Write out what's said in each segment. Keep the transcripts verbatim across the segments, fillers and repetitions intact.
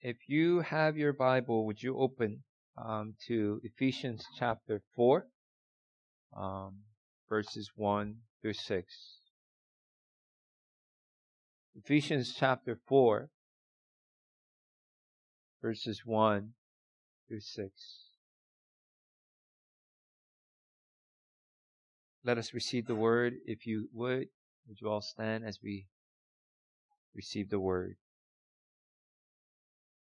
If you have your Bible, would you open um, to Ephesians chapter four, um, verses one through six. Ephesians chapter four, verses one through six. Let us receive the word. If you would, would you all stand as we receive the word?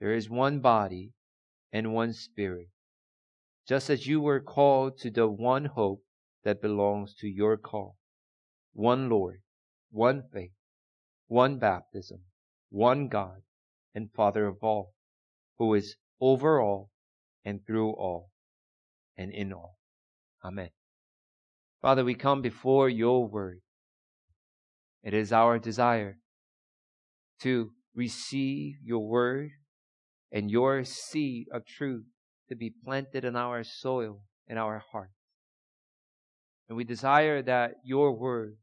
There is one body and one Spirit, just as you were called to the one hope that belongs to your call. One Lord, one faith, one baptism, one God and Father of all, who is over all and through all and in all. Amen. Father, we come before your word. It is our desire to receive your word and your seed of truth to be planted in our soil, in our heart. And we desire that your word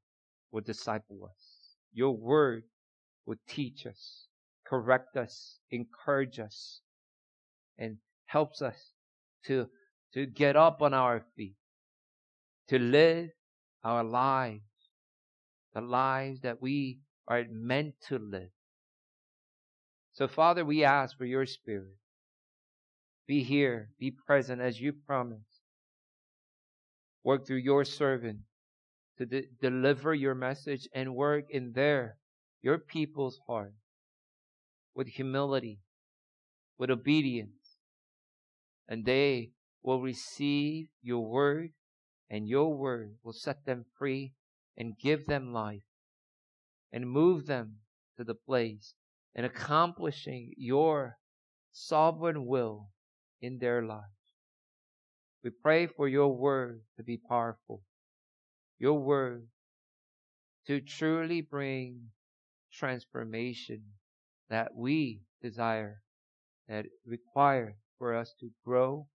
will disciple us. Your word will teach us, correct us, encourage us, and helps us to, to get up on our feet, to live our lives, the lives that we are meant to live. So, Father, we ask for your Spirit. Be here, be present as you promised. Work through your servant to de- deliver your message and work in their, your people's heart, with humility, with obedience. And they will receive your word, and your word will set them free and give them life and move them to the place and accomplishing your sovereign will in their lives. We pray for your word to be powerful, your word to truly bring transformation that we desire, that requires for us to grow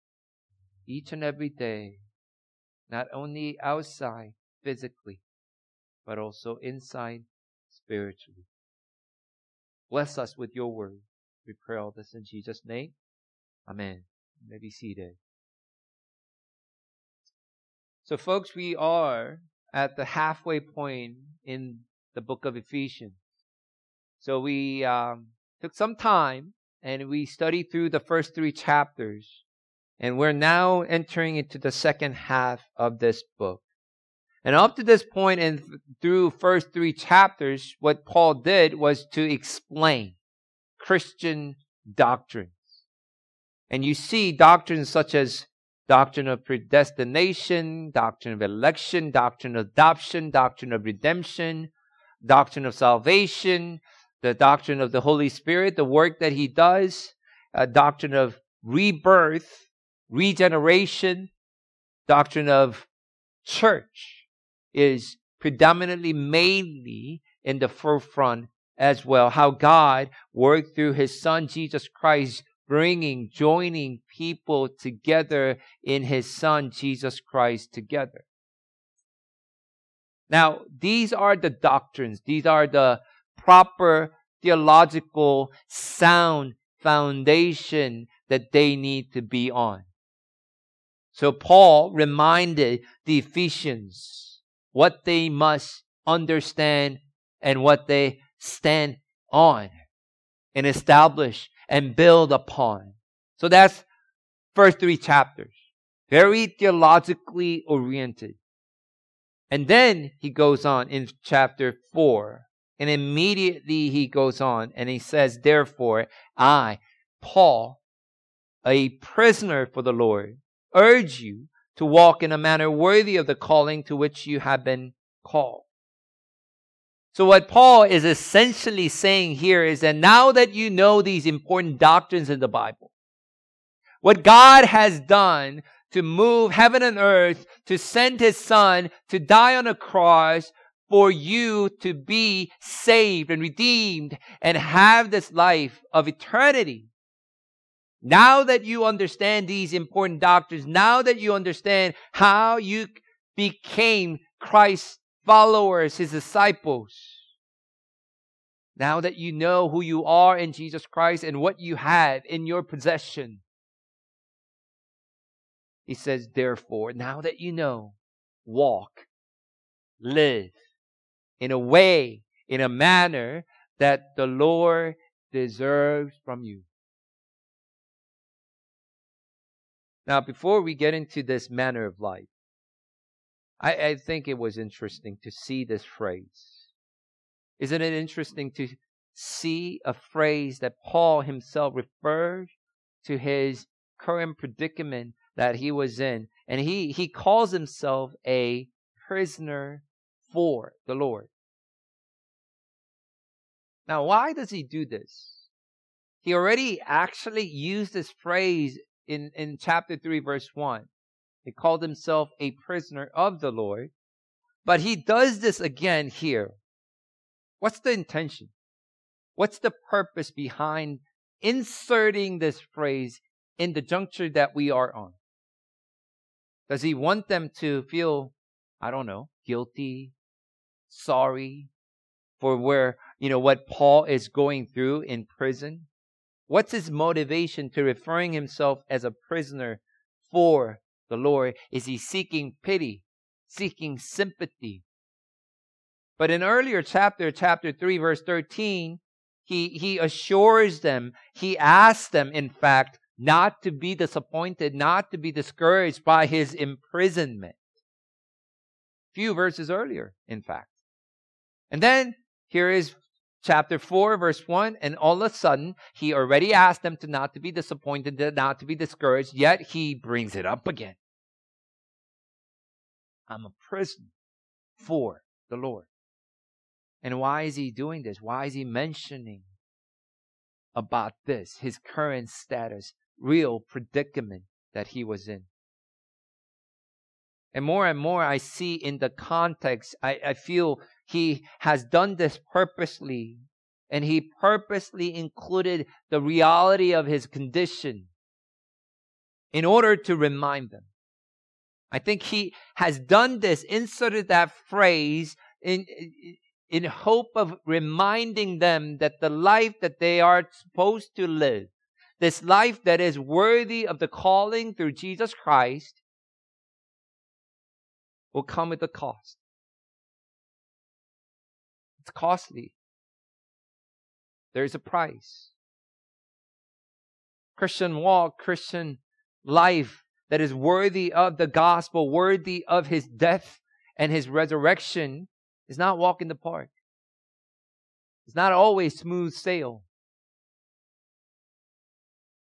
each and every day, not only outside physically, but also inside spiritually. Bless us with your word. We pray all this in Jesus' name. Amen. You may be seated. So, folks, we are at the halfway point in the book of Ephesians. So we um, took some time and we studied through the first three chapters. And we're now entering into the second half of this book. And up to this point and through first three chapters, what Paul did was to explain Christian doctrines. And you see doctrines such as doctrine of predestination, doctrine of election, doctrine of adoption, doctrine of redemption, doctrine of salvation, the doctrine of the Holy Spirit, the work that he does, a doctrine of rebirth, regeneration, doctrine of church. Is predominantly mainly in the forefront as well. How God worked through his son, Jesus Christ, bringing, joining people together in his son, Jesus Christ, together. Now, these are the doctrines. These are the proper theological sound foundation that they need to be on. So Paul reminded the Ephesians what they must understand and what they stand on and establish and build upon. So that's first three chapters. Very theologically oriented. And then he goes on in chapter four. And immediately he goes on and he says, therefore, I, Paul, a prisoner for the Lord, urge you to walk in a manner worthy of the calling to which you have been called. So what Paul is essentially saying here is that now that you know these important doctrines in the Bible, what God has done to move heaven and earth, to send his son to die on a cross for you to be saved and redeemed and have this life of eternity. Now that you understand these important doctrines, now that you understand how you became Christ's followers, his disciples, now that you know who you are in Jesus Christ and what you have in your possession, he says, therefore, now that you know, walk, live in a way, in a manner that the Lord deserves from you. Now, before we get into this manner of life, I, I think it was interesting to see this phrase. Isn't it interesting to see a phrase that Paul himself refers to his current predicament that he was in? And he, he calls himself a prisoner for the Lord. Now, why does he do this? He already actually used this phrase in, in chapter three, verse one. He called himself a prisoner of the Lord. But he does this again here. What's the intention? What's the purpose behind inserting this phrase in the juncture that we are on? Does he want them to feel, I don't know, guilty, sorry for where, you know, what Paul is going through in prison? What's his motivation to referring himself as a prisoner for the Lord? Is he seeking pity, seeking sympathy? But in earlier chapter, chapter three, verse thirteen, he, he assures them, he asks them, in fact, not to be disappointed, not to be discouraged by his imprisonment. Few verses earlier, in fact. And then here is chapter four, verse one, and all of a sudden, he already asked them to not to be disappointed, not to be discouraged, yet he brings it up again. I'm a prisoner for the Lord. And why is he doing this? Why is he mentioning about this, his current status, real predicament that he was in? And more and more I see in the context, I, I feel he has done this purposely, and he purposely included the reality of his condition in order to remind them. I think he has done this, inserted that phrase in, in hope of reminding them that the life that they are supposed to live, this life that is worthy of the calling through Jesus Christ, will come with a cost. It's costly. There's a price. Christian walk, Christian life that is worthy of the gospel, worthy of his death and his resurrection, is not walk in the park. It's not always smooth sail.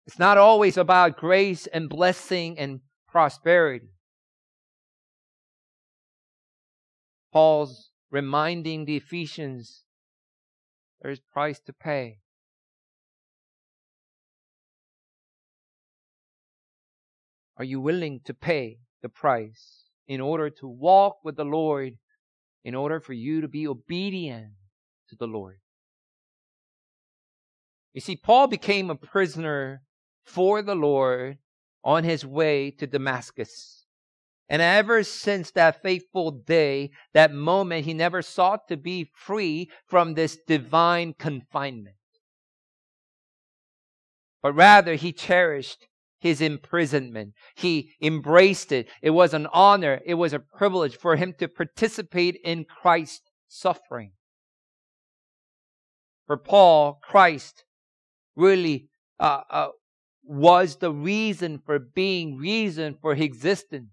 It's not always about grace and blessing and prosperity. Paul's reminding the Ephesians there's a price to pay. Are you willing to pay the price in order to walk with the Lord, in order for you to be obedient to the Lord? You see, Paul became a prisoner for the Lord on his way to Damascus. And ever since that fateful day, that moment, he never sought to be free from this divine confinement. But rather, he cherished his imprisonment. He embraced it. It was an honor. It was a privilege for him to participate in Christ's suffering. For Paul, Christ really uh, uh, was the reason for being, reason for existence.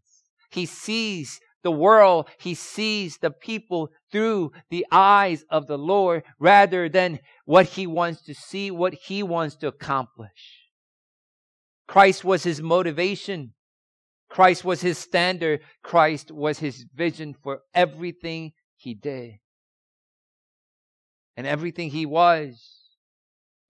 He sees the world, he sees the people through the eyes of the Lord rather than what he wants to see, what he wants to accomplish. Christ was his motivation. Christ was his standard. Christ was his vision for everything he did. And everything he was,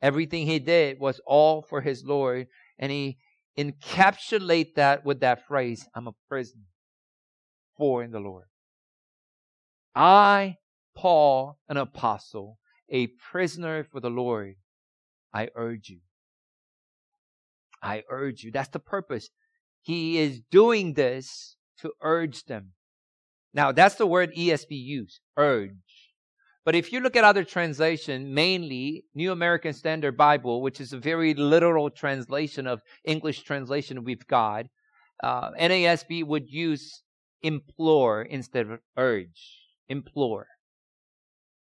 everything he did was all for his Lord. And he encapsulates that with that phrase, I'm a prisoner for the Lord. I, Paul, an apostle, a prisoner for the Lord, I urge you. I urge you. That's the purpose. He is doing this to urge them. Now, that's the word E S V used, urge. But if you look at other translation, mainly New American Standard Bible, which is a very literal translation of English translation we've got, uh, N A S B would use implore instead of urge. Implore.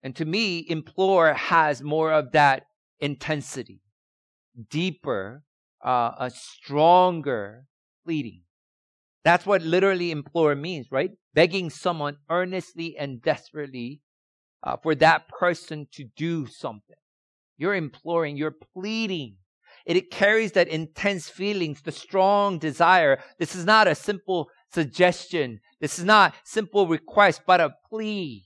And to me, implore has more of that intensity, deeper, uh, a stronger pleading. That's what literally implore means, right? Begging someone earnestly and desperately uh, for that person to do something. You're imploring, you're pleading. It, it carries that intense feelings, the strong desire. This is not a simple suggestion. This is not simple request, but a plea.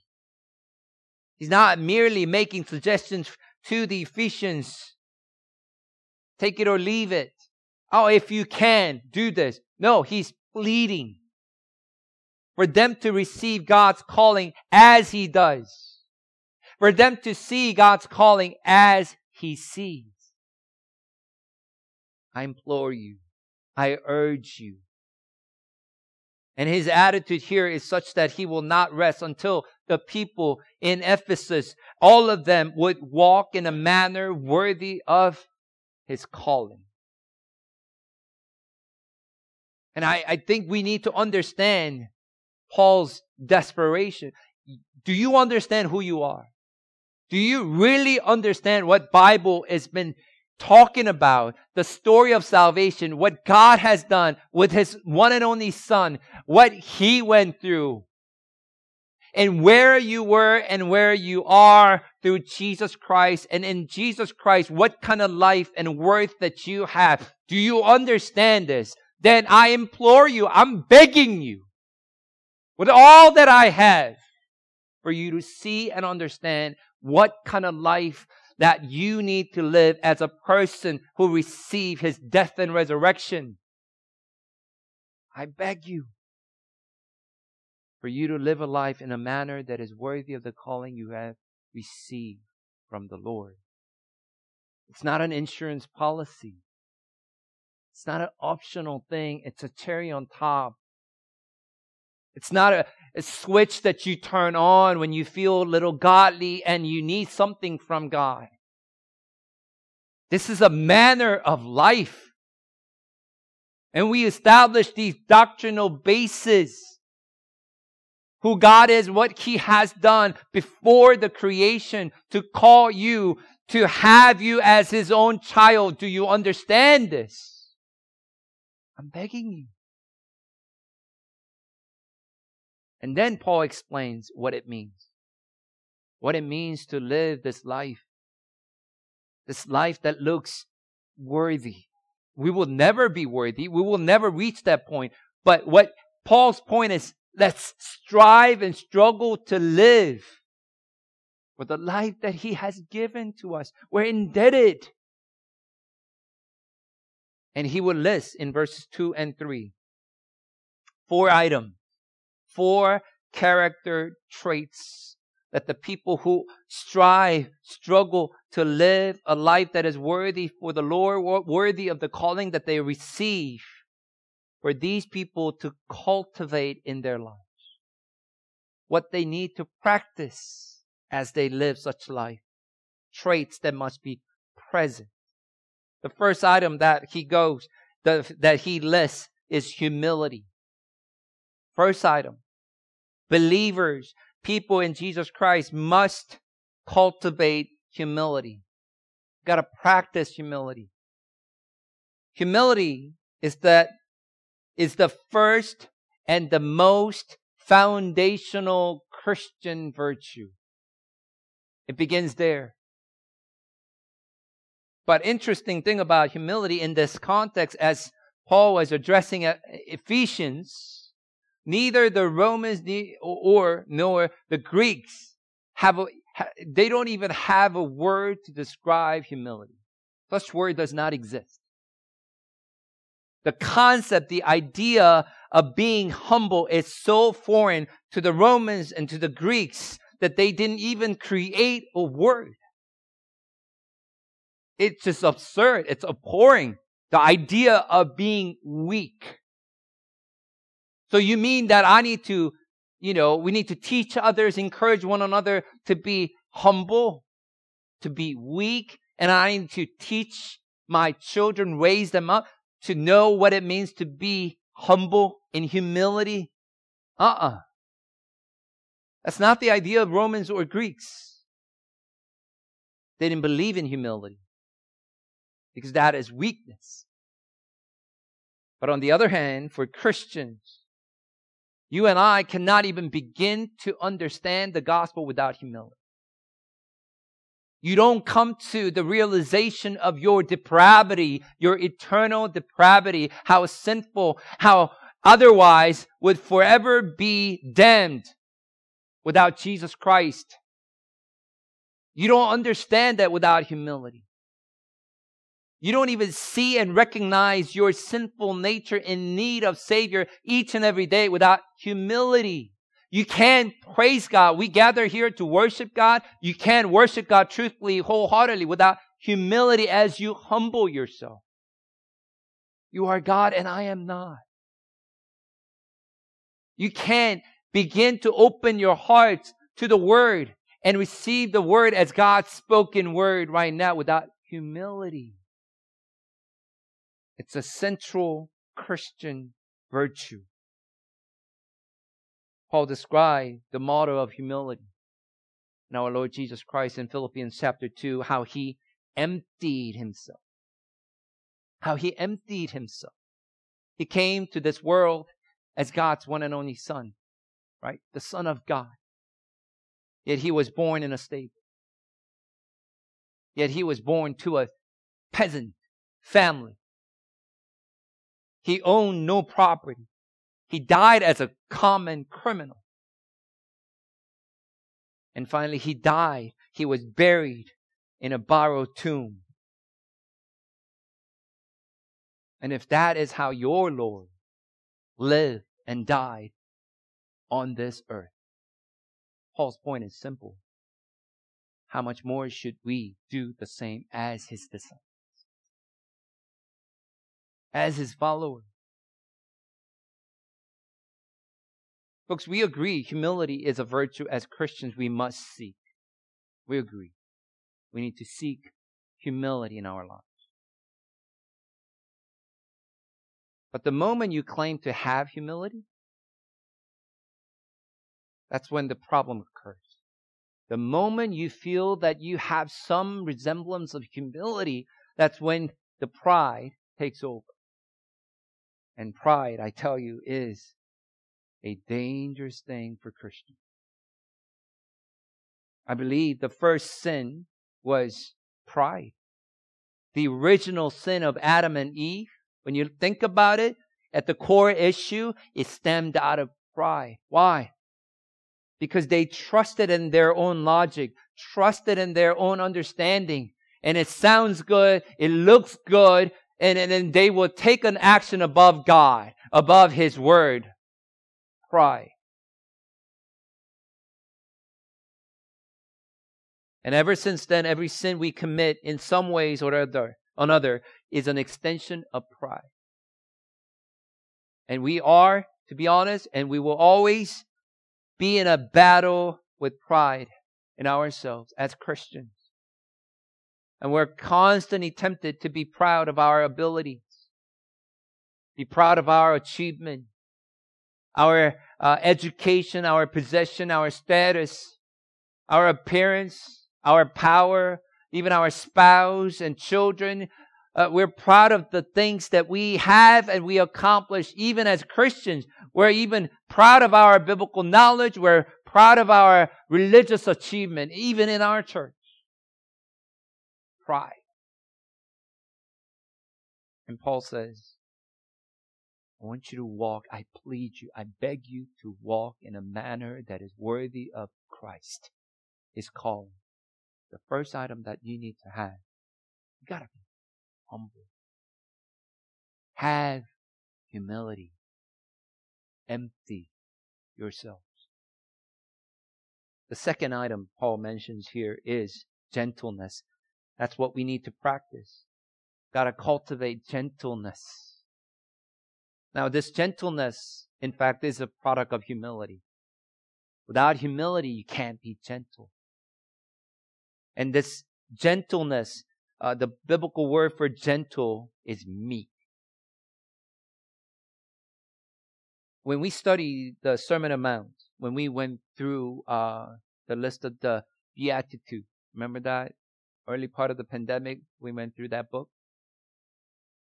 He's not merely making suggestions to the Ephesians. Take it or leave it. Oh, if you can, do this. No, he's pleading for them to receive God's calling as he does. For them to see God's calling as he sees. I implore you. I urge you. And his attitude here is such that he will not rest until the people in Ephesus, all of them, would walk in a manner worthy of his calling. And I, I think we need to understand Paul's desperation. Do you understand who you are? Do you really understand what Bible has been talking about? The story of salvation, what God has done with his one and only Son, what he went through, and where you were and where you are through Jesus Christ, and in Jesus Christ, what kind of life and worth that you have. Do you understand this? Then I implore you, I'm begging you, with all that I have, for you to see and understand what kind of life that you need to live as a person who received his death and resurrection. I beg you, for you to live a life in a manner that is worthy of the calling you have received from the Lord. It's not an insurance policy. It's not an optional thing. It's a cherry on top. It's not a, a switch that you turn on when you feel a little godly and you need something from God. This is a manner of life. And we establish these doctrinal bases. Who God is, what he has done before the creation to call you, to have you as his own child. Do you understand this? I'm begging you. And then Paul explains what it means. What it means to live this life. This life that looks worthy. We will never be worthy. We will never reach that point. But what Paul's point is, let's strive and struggle to live for the life that he has given to us. We're indebted. And he will list in verses two and three, four items, four character traits that the people who strive, struggle to live a life that is worthy for the Lord, worthy of the calling that they receive, for these people to cultivate in their lives. What they need to practice as they live such life. Traits that must be present. The first item that he goes, the, that he lists is humility. First item. Believers, people in Jesus Christ must cultivate humility. You've got to practice humility. Humility is that is the first and the most foundational Christian virtue. It begins there. But interesting thing about humility in this context, as Paul was addressing Ephesians, neither the Romans or nor the Greeks have They don't even have a word to describe humility. Such word does not exist. The concept, the idea of being humble is so foreign to the Romans and to the Greeks that they didn't even create a word. It's just absurd. It's abhorring. The idea of being weak. So you mean that I need to, you know, we need to teach others, encourage one another to be humble, to be weak, and I need to teach my children, raise them up to know what it means to be humble in humility. Uh-uh. That's not the idea of Romans or Greeks. They didn't believe in humility because that is weakness. But on the other hand, for Christians, you and I cannot even begin to understand the gospel without humility. You don't come to the realization of your depravity, your eternal depravity, how sinful, how otherwise would forever be damned without Jesus Christ. You don't understand that without humility. You don't even see and recognize your sinful nature in need of Savior each and every day without humility. You can't praise God. We gather here to worship God. You can't worship God truthfully, wholeheartedly without humility as you humble yourself. You are God and I am not. You can't begin to open your heart to the Word and receive the Word as God's spoken Word right now without humility. It's a central Christian virtue. Paul described the model of humility in our Lord Jesus Christ in Philippians chapter two, how he emptied himself. How he emptied himself. He came to this world as God's one and only Son, right? The Son of God. Yet he was born in a stable. Yet he was born to a peasant family. He owned no property. He died as a common criminal. And finally, he died. He was buried in a borrowed tomb. And if that is how your Lord lived and died on this earth, Paul's point is simple. How much more should we do the same as his disciples? As his follower. Folks, we agree humility is a virtue as Christians we must seek. We agree. We need to seek humility in our lives. But the moment you claim to have humility, that's when the problem occurs. The moment you feel that you have some resemblance of humility, that's when the pride takes over. And pride, I tell you, is a dangerous thing for Christians. I believe the first sin was pride. The original sin of Adam and Eve, when you think about it, at the core issue, it stemmed out of pride. Why? Because they trusted in their own logic, trusted in their own understanding. And it sounds good, it looks good, and then they will take an action above God, above His Word. Pride. And ever since then, every sin we commit in some ways or other, another is an extension of pride. And we are, to be honest, and we will always be in a battle with pride in ourselves as Christians. And we're constantly tempted to be proud of our abilities, be proud of our achievement, our uh, education, our possession, our status, our appearance, our power, even our spouse and children. Uh, we're proud of the things that we have and we accomplish even as Christians. We're even proud of our biblical knowledge. We're proud of our religious achievement, even in our church. Pride. And Paul says, I want you to walk, I plead you, I beg you to walk in a manner that is worthy of Christ. is called. The first item that you need to have, you gotta be humble. Have humility. Empty yourselves. The second item Paul mentions here is gentleness. That's what we need to practice. Gotta cultivate gentleness. Now, this gentleness, in fact, is a product of humility. Without humility, you can't be gentle. And this gentleness, uh, the biblical word for gentle is meek. When we study the Sermon on the Mount, when we went through uh, the list of the Beatitudes, remember that? Early part of the pandemic, we went through that book.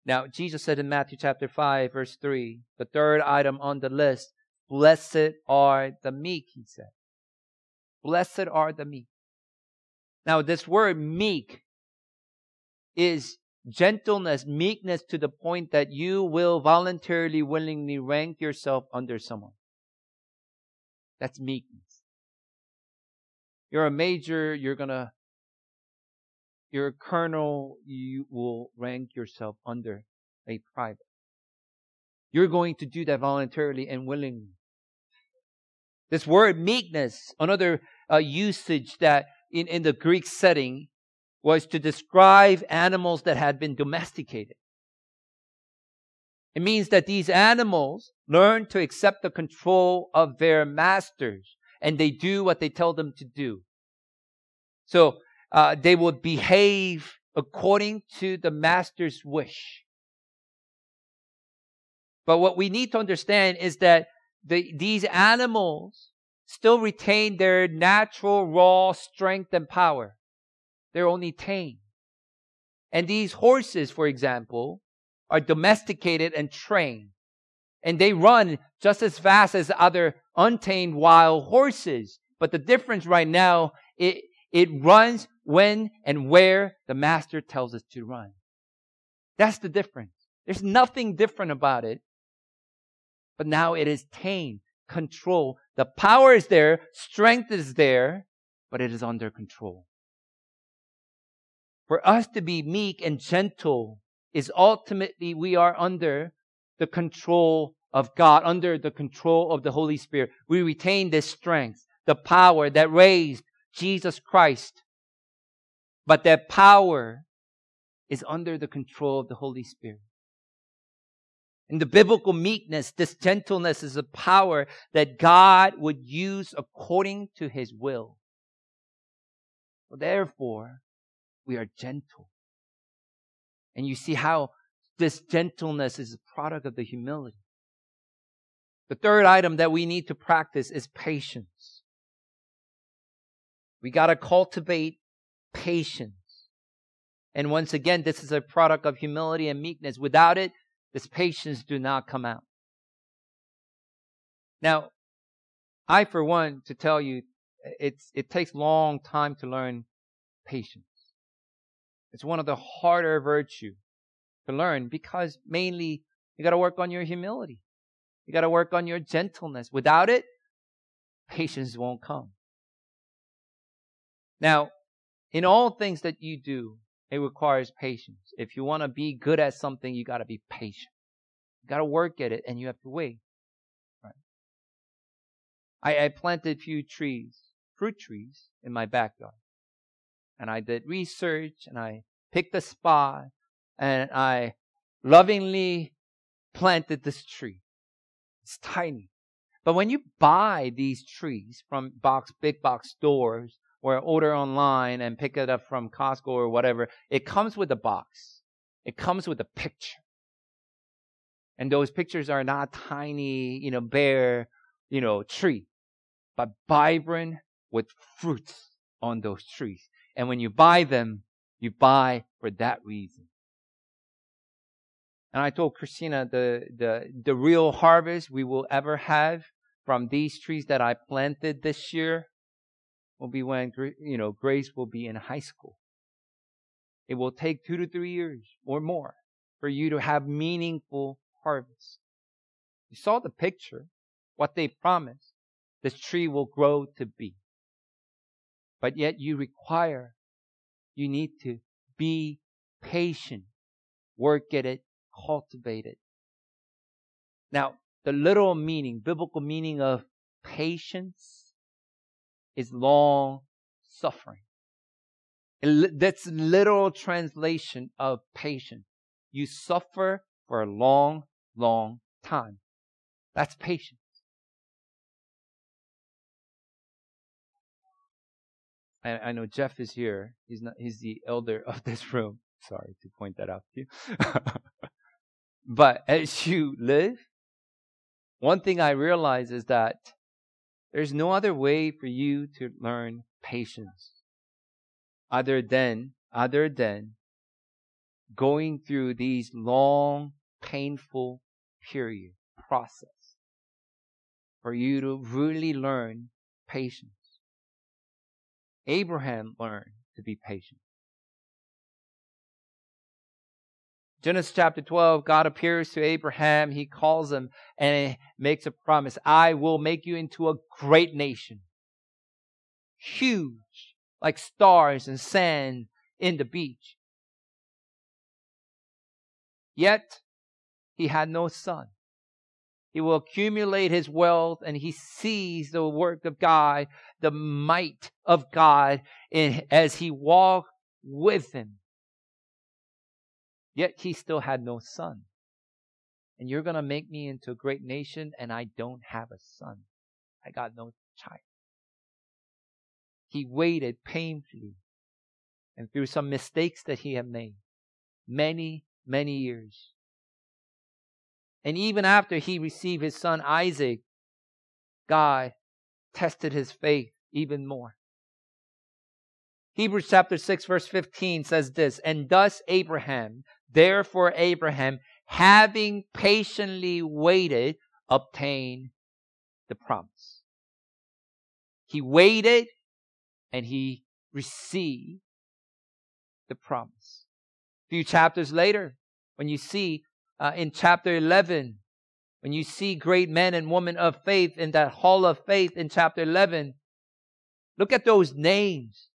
Now, Jesus said in Matthew chapter five, verse three, the third item on the list, blessed are the meek, he said. Blessed are the meek. Now, this word meek is gentleness, meekness to the point that you will voluntarily, willingly rank yourself under someone. That's meekness. You're a major, you're going to You're a colonel, you will rank yourself under a private. You're going to do that voluntarily and willingly. This word meekness, another uh, usage that in, in the Greek setting was to describe animals that had been domesticated. It means that these animals learn to accept the control of their masters and they do what they tell them to do. So, Uh, they will behave according to the master's wish. But what we need to understand is that the, these animals still retain their natural, raw strength and power. They're only tame. And these horses, for example, are domesticated and trained. And they run just as fast as other untamed wild horses. But the difference right now, it, it runs when and where the master tells us to run. That's the difference. There's nothing different about it. But now it is tame, control. The power is there, strength is there, but it is under control. For us to be meek and gentle is ultimately we are under the control of God, under the control of the Holy Spirit. We retain this strength, the power that raised Jesus Christ. But that power is under the control of the Holy Spirit. And the biblical meekness, this gentleness is a power that God would use according to His will. Therefore, we are gentle. And you see how this gentleness is a product of the humility. The third item that we need to practice is patience. We got to cultivate patience. And once again, this is a product of humility and meekness. Without it, this patience do not come out. Now, I, for one, to tell you, it's, it takes long time to learn patience. It's one of the harder virtues to learn because mainly you got to work on your humility. You got to work on your gentleness. Without it, patience won't come. Now, in all things that you do, it requires patience. If you want to be good at something, you got to be patient. You got to work at it, and you have to wait. Right? I, I planted a few trees, fruit trees, in my backyard. And I did research, and I picked a spot, and I lovingly planted this tree. It's tiny. But when you buy these trees from box, big box stores, or order online and pick it up from Costco or whatever, it comes with a box. It comes with a picture. And those pictures are not tiny, you know, bare, you know, tree, but vibrant with fruits on those trees. And when you buy them, you buy for that reason. And I told Christina the, the, the real harvest we will ever have from these trees that I planted this year will be when, you know, Grace will be in high school. It will take two to three years or more for you to have meaningful harvest. You saw the picture, what they promised this tree will grow to be. But yet you require, you need to be patient, work at it, cultivate it. Now, the literal meaning, biblical meaning of patience is long suffering. It, that's literal translation of patience. You suffer for a long, long time. That's patience. I, I know Jeff is here. He's not. He's the elder of this room. Sorry to point that out to you. But as you live, one thing I realize is that there's no other way for you to learn patience other than, other than going through these long, painful period process for you to really learn patience. Abraham learned to be patient. Genesis chapter twelve, God appears to Abraham. He calls him and makes a promise. I will make you into a great nation. Huge, like stars and sand in the beach. Yet, he had no son. He will accumulate his wealth, and he sees the work of God, the might of God, in, as he walked with him. Yet he still had no son. And you're going to make me into a great nation, and I don't have a son. I got no child. He waited painfully, and through some mistakes that he had made, many, many years. And even after he received his son Isaac, God tested his faith even more. Hebrews chapter six verse fifteen says this, and thus Abraham, therefore Abraham, having patiently waited, obtained the promise. He waited and he received the promise. A few chapters later, when you see uh, in chapter eleven, when you see great men and women of faith in that hall of faith in chapter eleven, look at those names.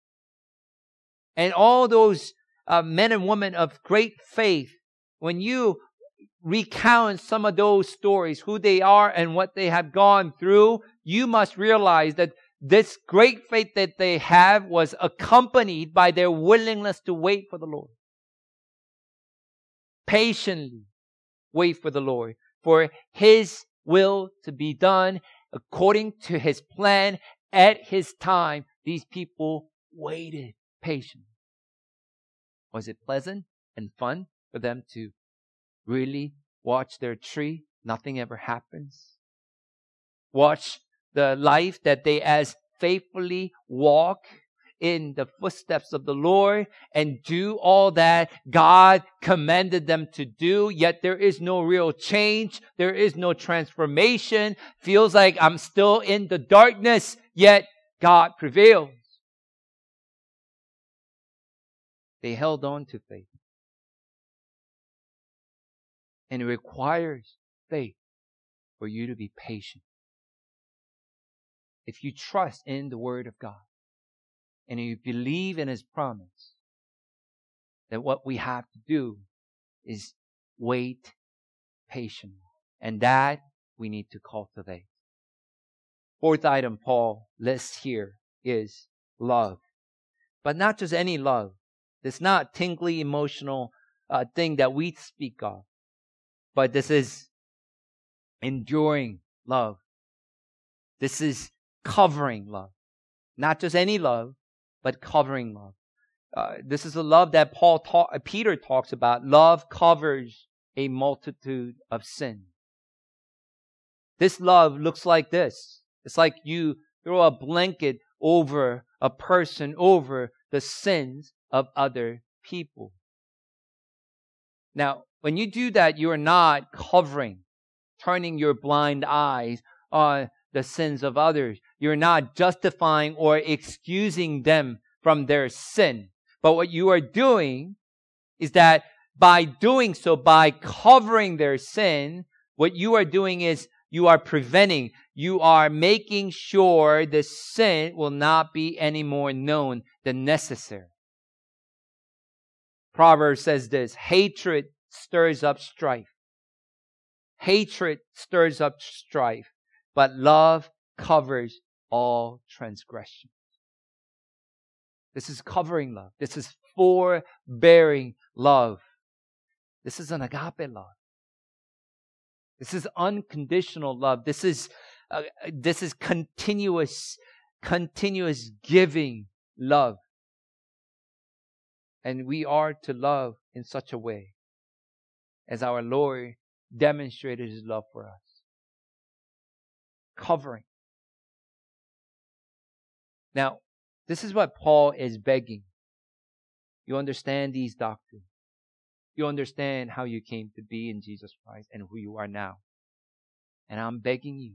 And all those uh, men and women of great faith, when you recount some of those stories, who they are and what they have gone through, you must realize that this great faith that they have was accompanied by their willingness to wait for the Lord. Patiently wait for the Lord, for His will to be done according to His plan at His time. These people waited. Patient. Was it pleasant and fun for them to really watch their tree? Nothing ever happens. Watch the life that they as faithfully walk in the footsteps of the Lord and do all that God commanded them to do. Yet there is no real change. There is no transformation. Feels like I'm still in the darkness. Yet God prevails. They held on to faith. And it requires faith for you to be patient. If you trust in the Word of God and you believe in His promise, then what we have to do is wait patiently. And that we need to cultivate. Fourth item Paul lists here is love. But not just any love. It's not tingly, emotional uh, thing that we speak of. But this is enduring love. This is covering love. Not just any love, but covering love. Uh, this is a love that Paul ta- Peter talks about. Love covers a multitude of sin. This love looks like this. It's like you throw a blanket over a person, over the sins of other people. Now, when you do that, you are not covering, turning your blind eyes on the sins of others. You're not justifying or excusing them from their sin. But what you are doing is that by doing so, by covering their sin, what you are doing is You are preventing. You are making sure the sin will not be any more known than necessary. Proverbs says this: hatred stirs up strife. Hatred stirs up strife, but love covers all transgressions. This is covering love. This is forbearing love. This is an agape love. This is unconditional love. This is uh, this is continuous, continuous giving love. And we are to love in such a way as our Lord demonstrated His love for us. Covering. Now, this is what Paul is begging. You understand these doctrines. You understand how you came to be in Jesus Christ and who you are now. And I'm begging you,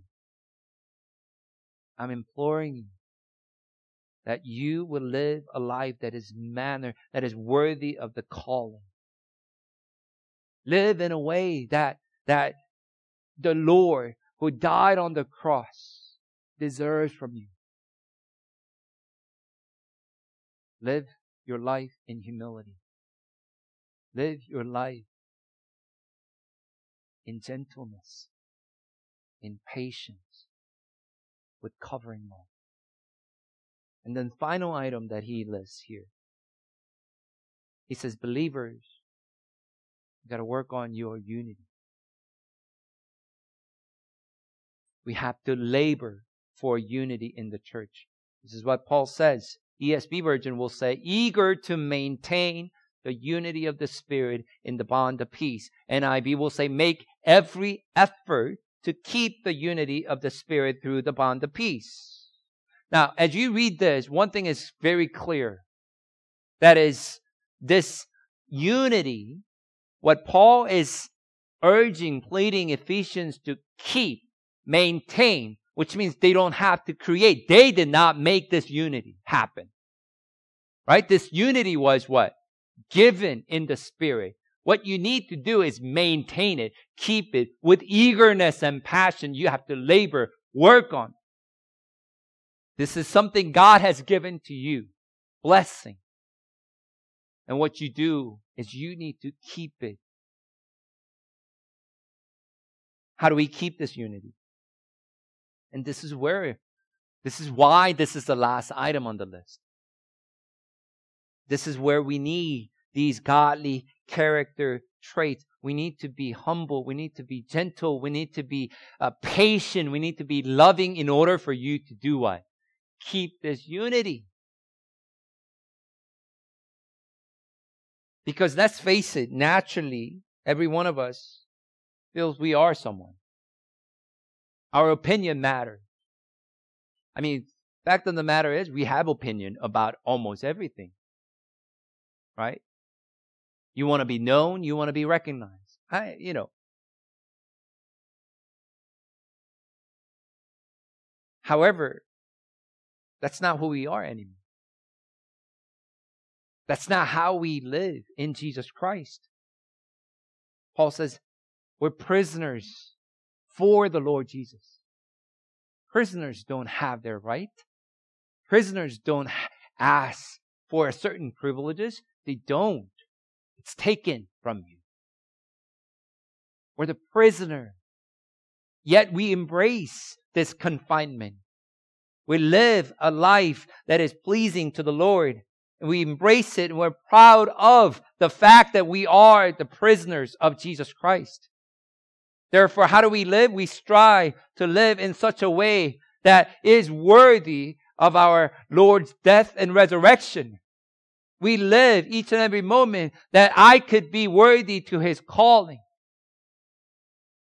I'm imploring you, that you will live a life that is manner, that is worthy of the calling. Live in a way that, that the Lord who died on the cross deserves from you. Live your life in humility. Live your life in gentleness, in patience, with covering love. And then final item that he lists here. He says, believers, you got to work on your unity. We have to labor for unity in the church. This is what Paul says. E S V version will say, eager to maintain the unity of the Spirit in the bond of peace. N I V will say, make every effort to keep the unity of the Spirit through the bond of peace. Now, as you read this, one thing is very clear. That is, this unity, what Paul is urging, pleading Ephesians to keep, maintain, which means they don't have to create. They did not make this unity happen. Right? This unity was what? Given in the Spirit. What you need to do is maintain it, keep it with eagerness and passion. You have to labor, work on it. This is something God has given to you, blessing. And what you do is you need to keep it. How do we keep this unity? And this is where, this is why this is the last item on the list. This is where we need these godly character traits. We need to be humble. We need to be gentle. We need to be uh, patient. We need to be loving in order for you to do what? Keep this unity. Because let's face it, naturally, every one of us feels we are someone. Our opinion matters. I mean, fact of the matter is we have opinion about almost everything. Right? You want to be known. You want to be recognized. I, you know. However, that's not who we are anymore. That's not how we live in Jesus Christ. Paul says, we're prisoners for the Lord Jesus. Prisoners don't have their right. Prisoners don't ask for certain privileges. They don't. It's taken from you. We're the prisoner. Yet we embrace this confinement. We live a life that is pleasing to the Lord. And we embrace it, and we're proud of the fact that we are the prisoners of Jesus Christ. Therefore, how do we live? We strive to live in such a way that is worthy of our Lord's death and resurrection. We live each and every moment that I could be worthy to His calling.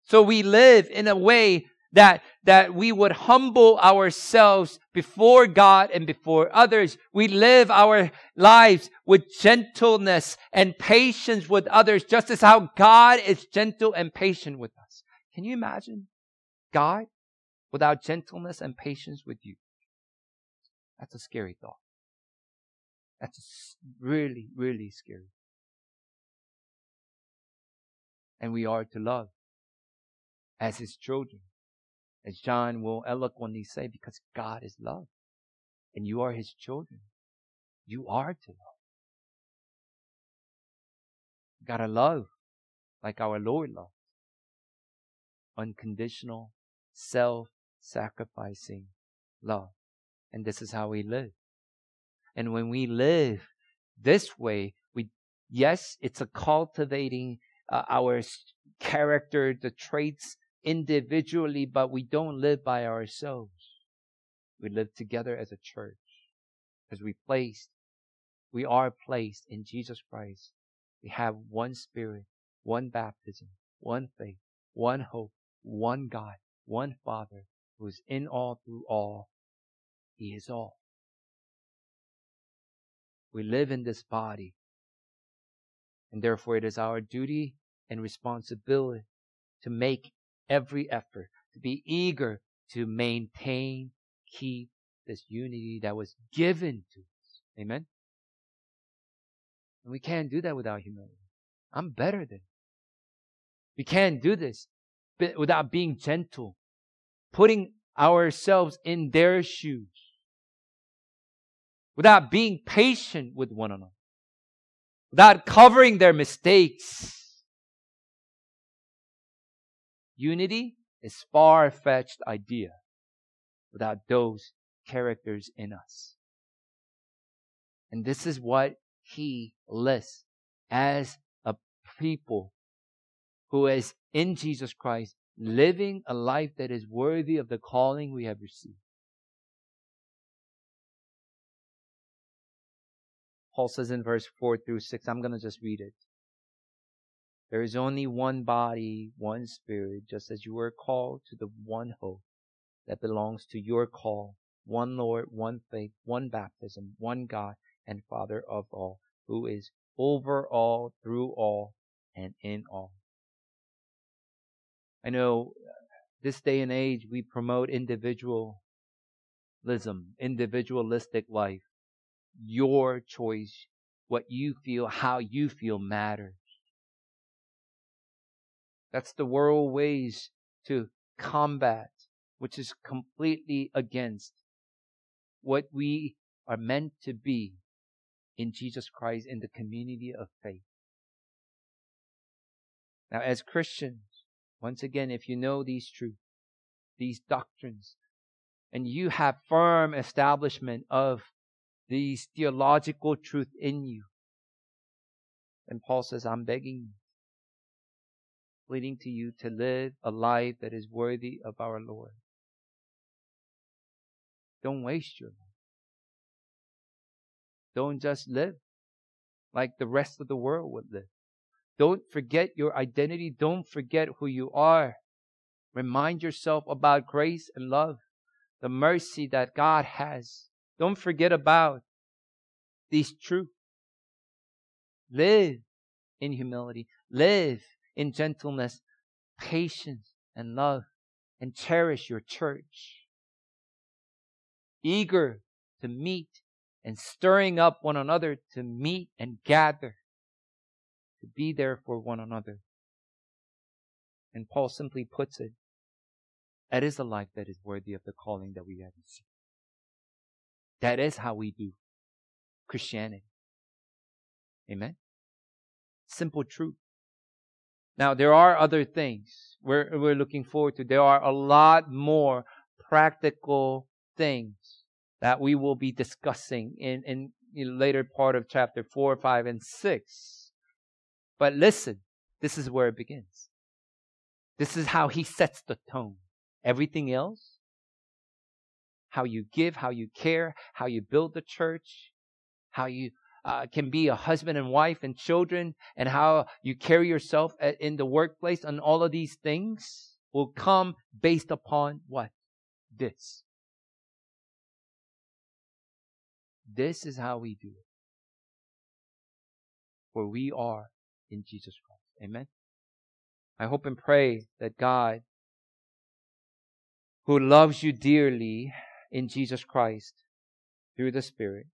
So we live in a way that, that we would humble ourselves before God and before others. We live our lives with gentleness and patience with others, just as how God is gentle and patient with us. Can you imagine God without gentleness and patience with you? That's a scary thought. That's really, really scary. And we are to love as His children. As John will eloquently say, because God is love. And you are his children. You are to love. You gotta love like our Lord loved. Unconditional, self-sacrificing love. And this is how we live. And when we live this way, we, yes, it's a cultivating uh, our character, the traits individually, but we don't live by ourselves. We live together as a church, because we placed, we are placed in Jesus Christ. We have one spirit, one baptism, one faith, one hope, one God, one Father, who is in all, through all. He is all. We live in this body, and therefore it is our duty and responsibility to make every effort, to be eager to maintain, keep this unity that was given to us. Amen? And we can't do that without humility. I'm better than you. We can't do this without being gentle, putting ourselves in their shoes, without being patient with one another, without covering their mistakes. Unity is a far-fetched idea without those characters in us. And this is what he lists as a people who is in Jesus Christ, living a life that is worthy of the calling we have received. Paul says in verse four through six, I'm going to just read it. There is only one body, one spirit, just as you were called to the one hope that belongs to your call, one Lord, one faith, one baptism, one God and Father of all, who is over all, through all, and in all. I know this day and age we promote individualism, individualistic life. Your choice, what you feel, how you feel matters. That's the world ways to combat, which is completely against what we are meant to be in Jesus Christ, in the community of faith. Now, as Christians, once again, if you know these truths, these doctrines, and you have firm establishment of these theological truth in you, and Paul says, I'm begging you, pleading to you to live a life that is worthy of our Lord. Don't waste your life. Don't just live like the rest of the world would live. Don't forget your identity. Don't forget who you are. Remind yourself about grace and love, the mercy that God has. Don't forget about these truths. Live in humility. Live in gentleness, patience, and love. And cherish your church. Eager to meet and stirring up one another to meet and gather, to be there for one another. And Paul simply puts it, that is a life that is worthy of the calling that we have received. That is how we do Christianity. Amen? Simple truth. Now, there are other things we're, we're looking forward to. There are a lot more practical things that we will be discussing in, in the later part of chapter four, five, and six. But listen, this is where it begins. This is how he sets the tone. Everything else, how you give, how you care, how you build the church, how you uh, can be a husband and wife and children, and how you carry yourself in the workplace, and all of these things will come based upon what? This. This is how we do it. For we are in Jesus Christ. Amen. I hope and pray that God, who loves you dearly in Jesus Christ through the Spirit,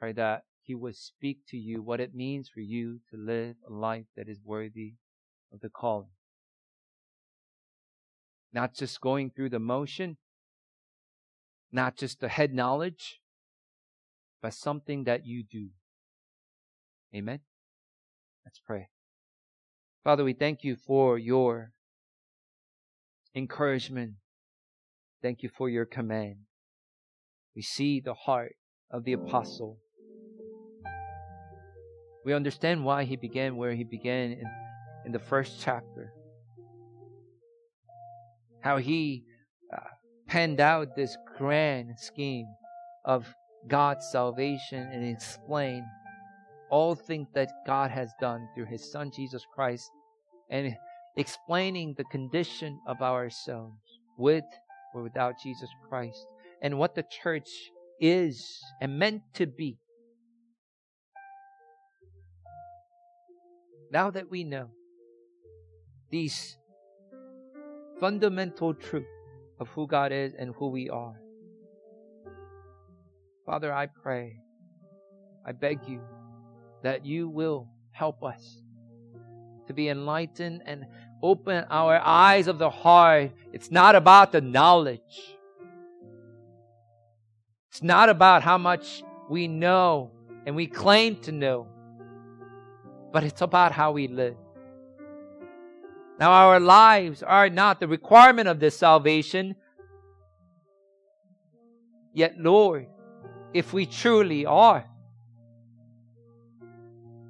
pray that he will speak to you what it means for you to live a life that is worthy of the calling. Not just going through the motion, not just the head knowledge, but something that you do. Amen? Let's pray. Father, we thank you for your encouragement. Thank you for your command. We see the heart of the apostle. We understand why he began where he began in, in the first chapter. How he uh, penned out this grand scheme of God's salvation and explained all things that God has done through His Son, Jesus Christ, and explaining the condition of ourselves with or without Jesus Christ, and what the church is and meant to be. Now that we know these fundamental truths of who God is and who we are, Father, I pray, I beg you, that you will help us to be enlightened and open our eyes of the heart. It's not about the knowledge. It's not about how much we know and we claim to know, but it's about how we live. Now, our lives are not the requirement of this salvation. Yet, Lord, if we truly are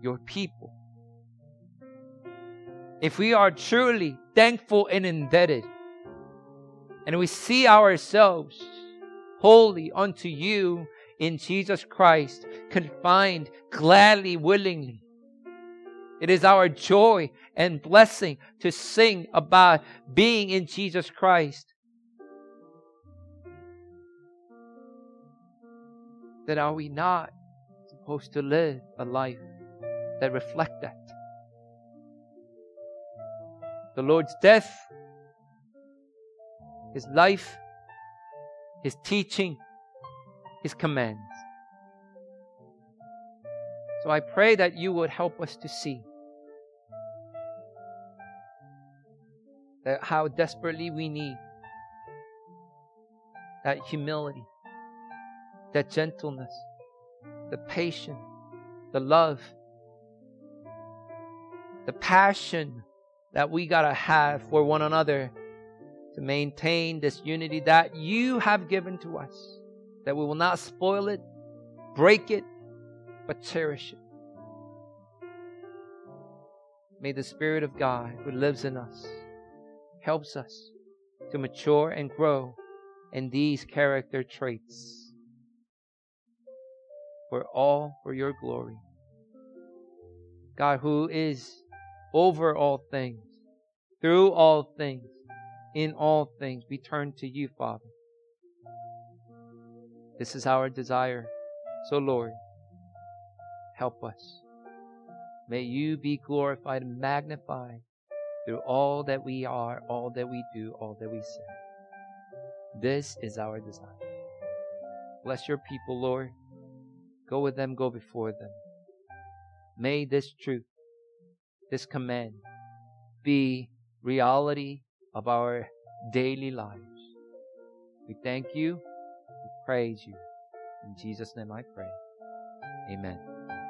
your people, if we are truly thankful and indebted, and we see ourselves holy unto you in Jesus Christ, confined, gladly, willingly, it is our joy and blessing to sing about being in Jesus Christ. Then are we not supposed to live a life that reflect that? The Lord's death, His life, His teaching, His commands. So I pray that you would help us to see that how desperately we need that humility, that gentleness, the patience, the love, the passion that we gotta have for one another to maintain this unity that you have given to us, that we will not spoil it, break it, but cherish it. May the Spirit of God who lives in us helps us to mature and grow in these character traits. For all for your glory. God, who is over all things, through all things, in all things, we turn to you, Father. This is our desire. So, Lord, help us. May you be glorified and magnified through all that we are, all that we do, all that we say. This is our desire. Bless your people, Lord. Go with them, go before them. May this truth, this command, be reality of our daily lives. We thank you. We praise you. In Jesus' name I pray. Amen.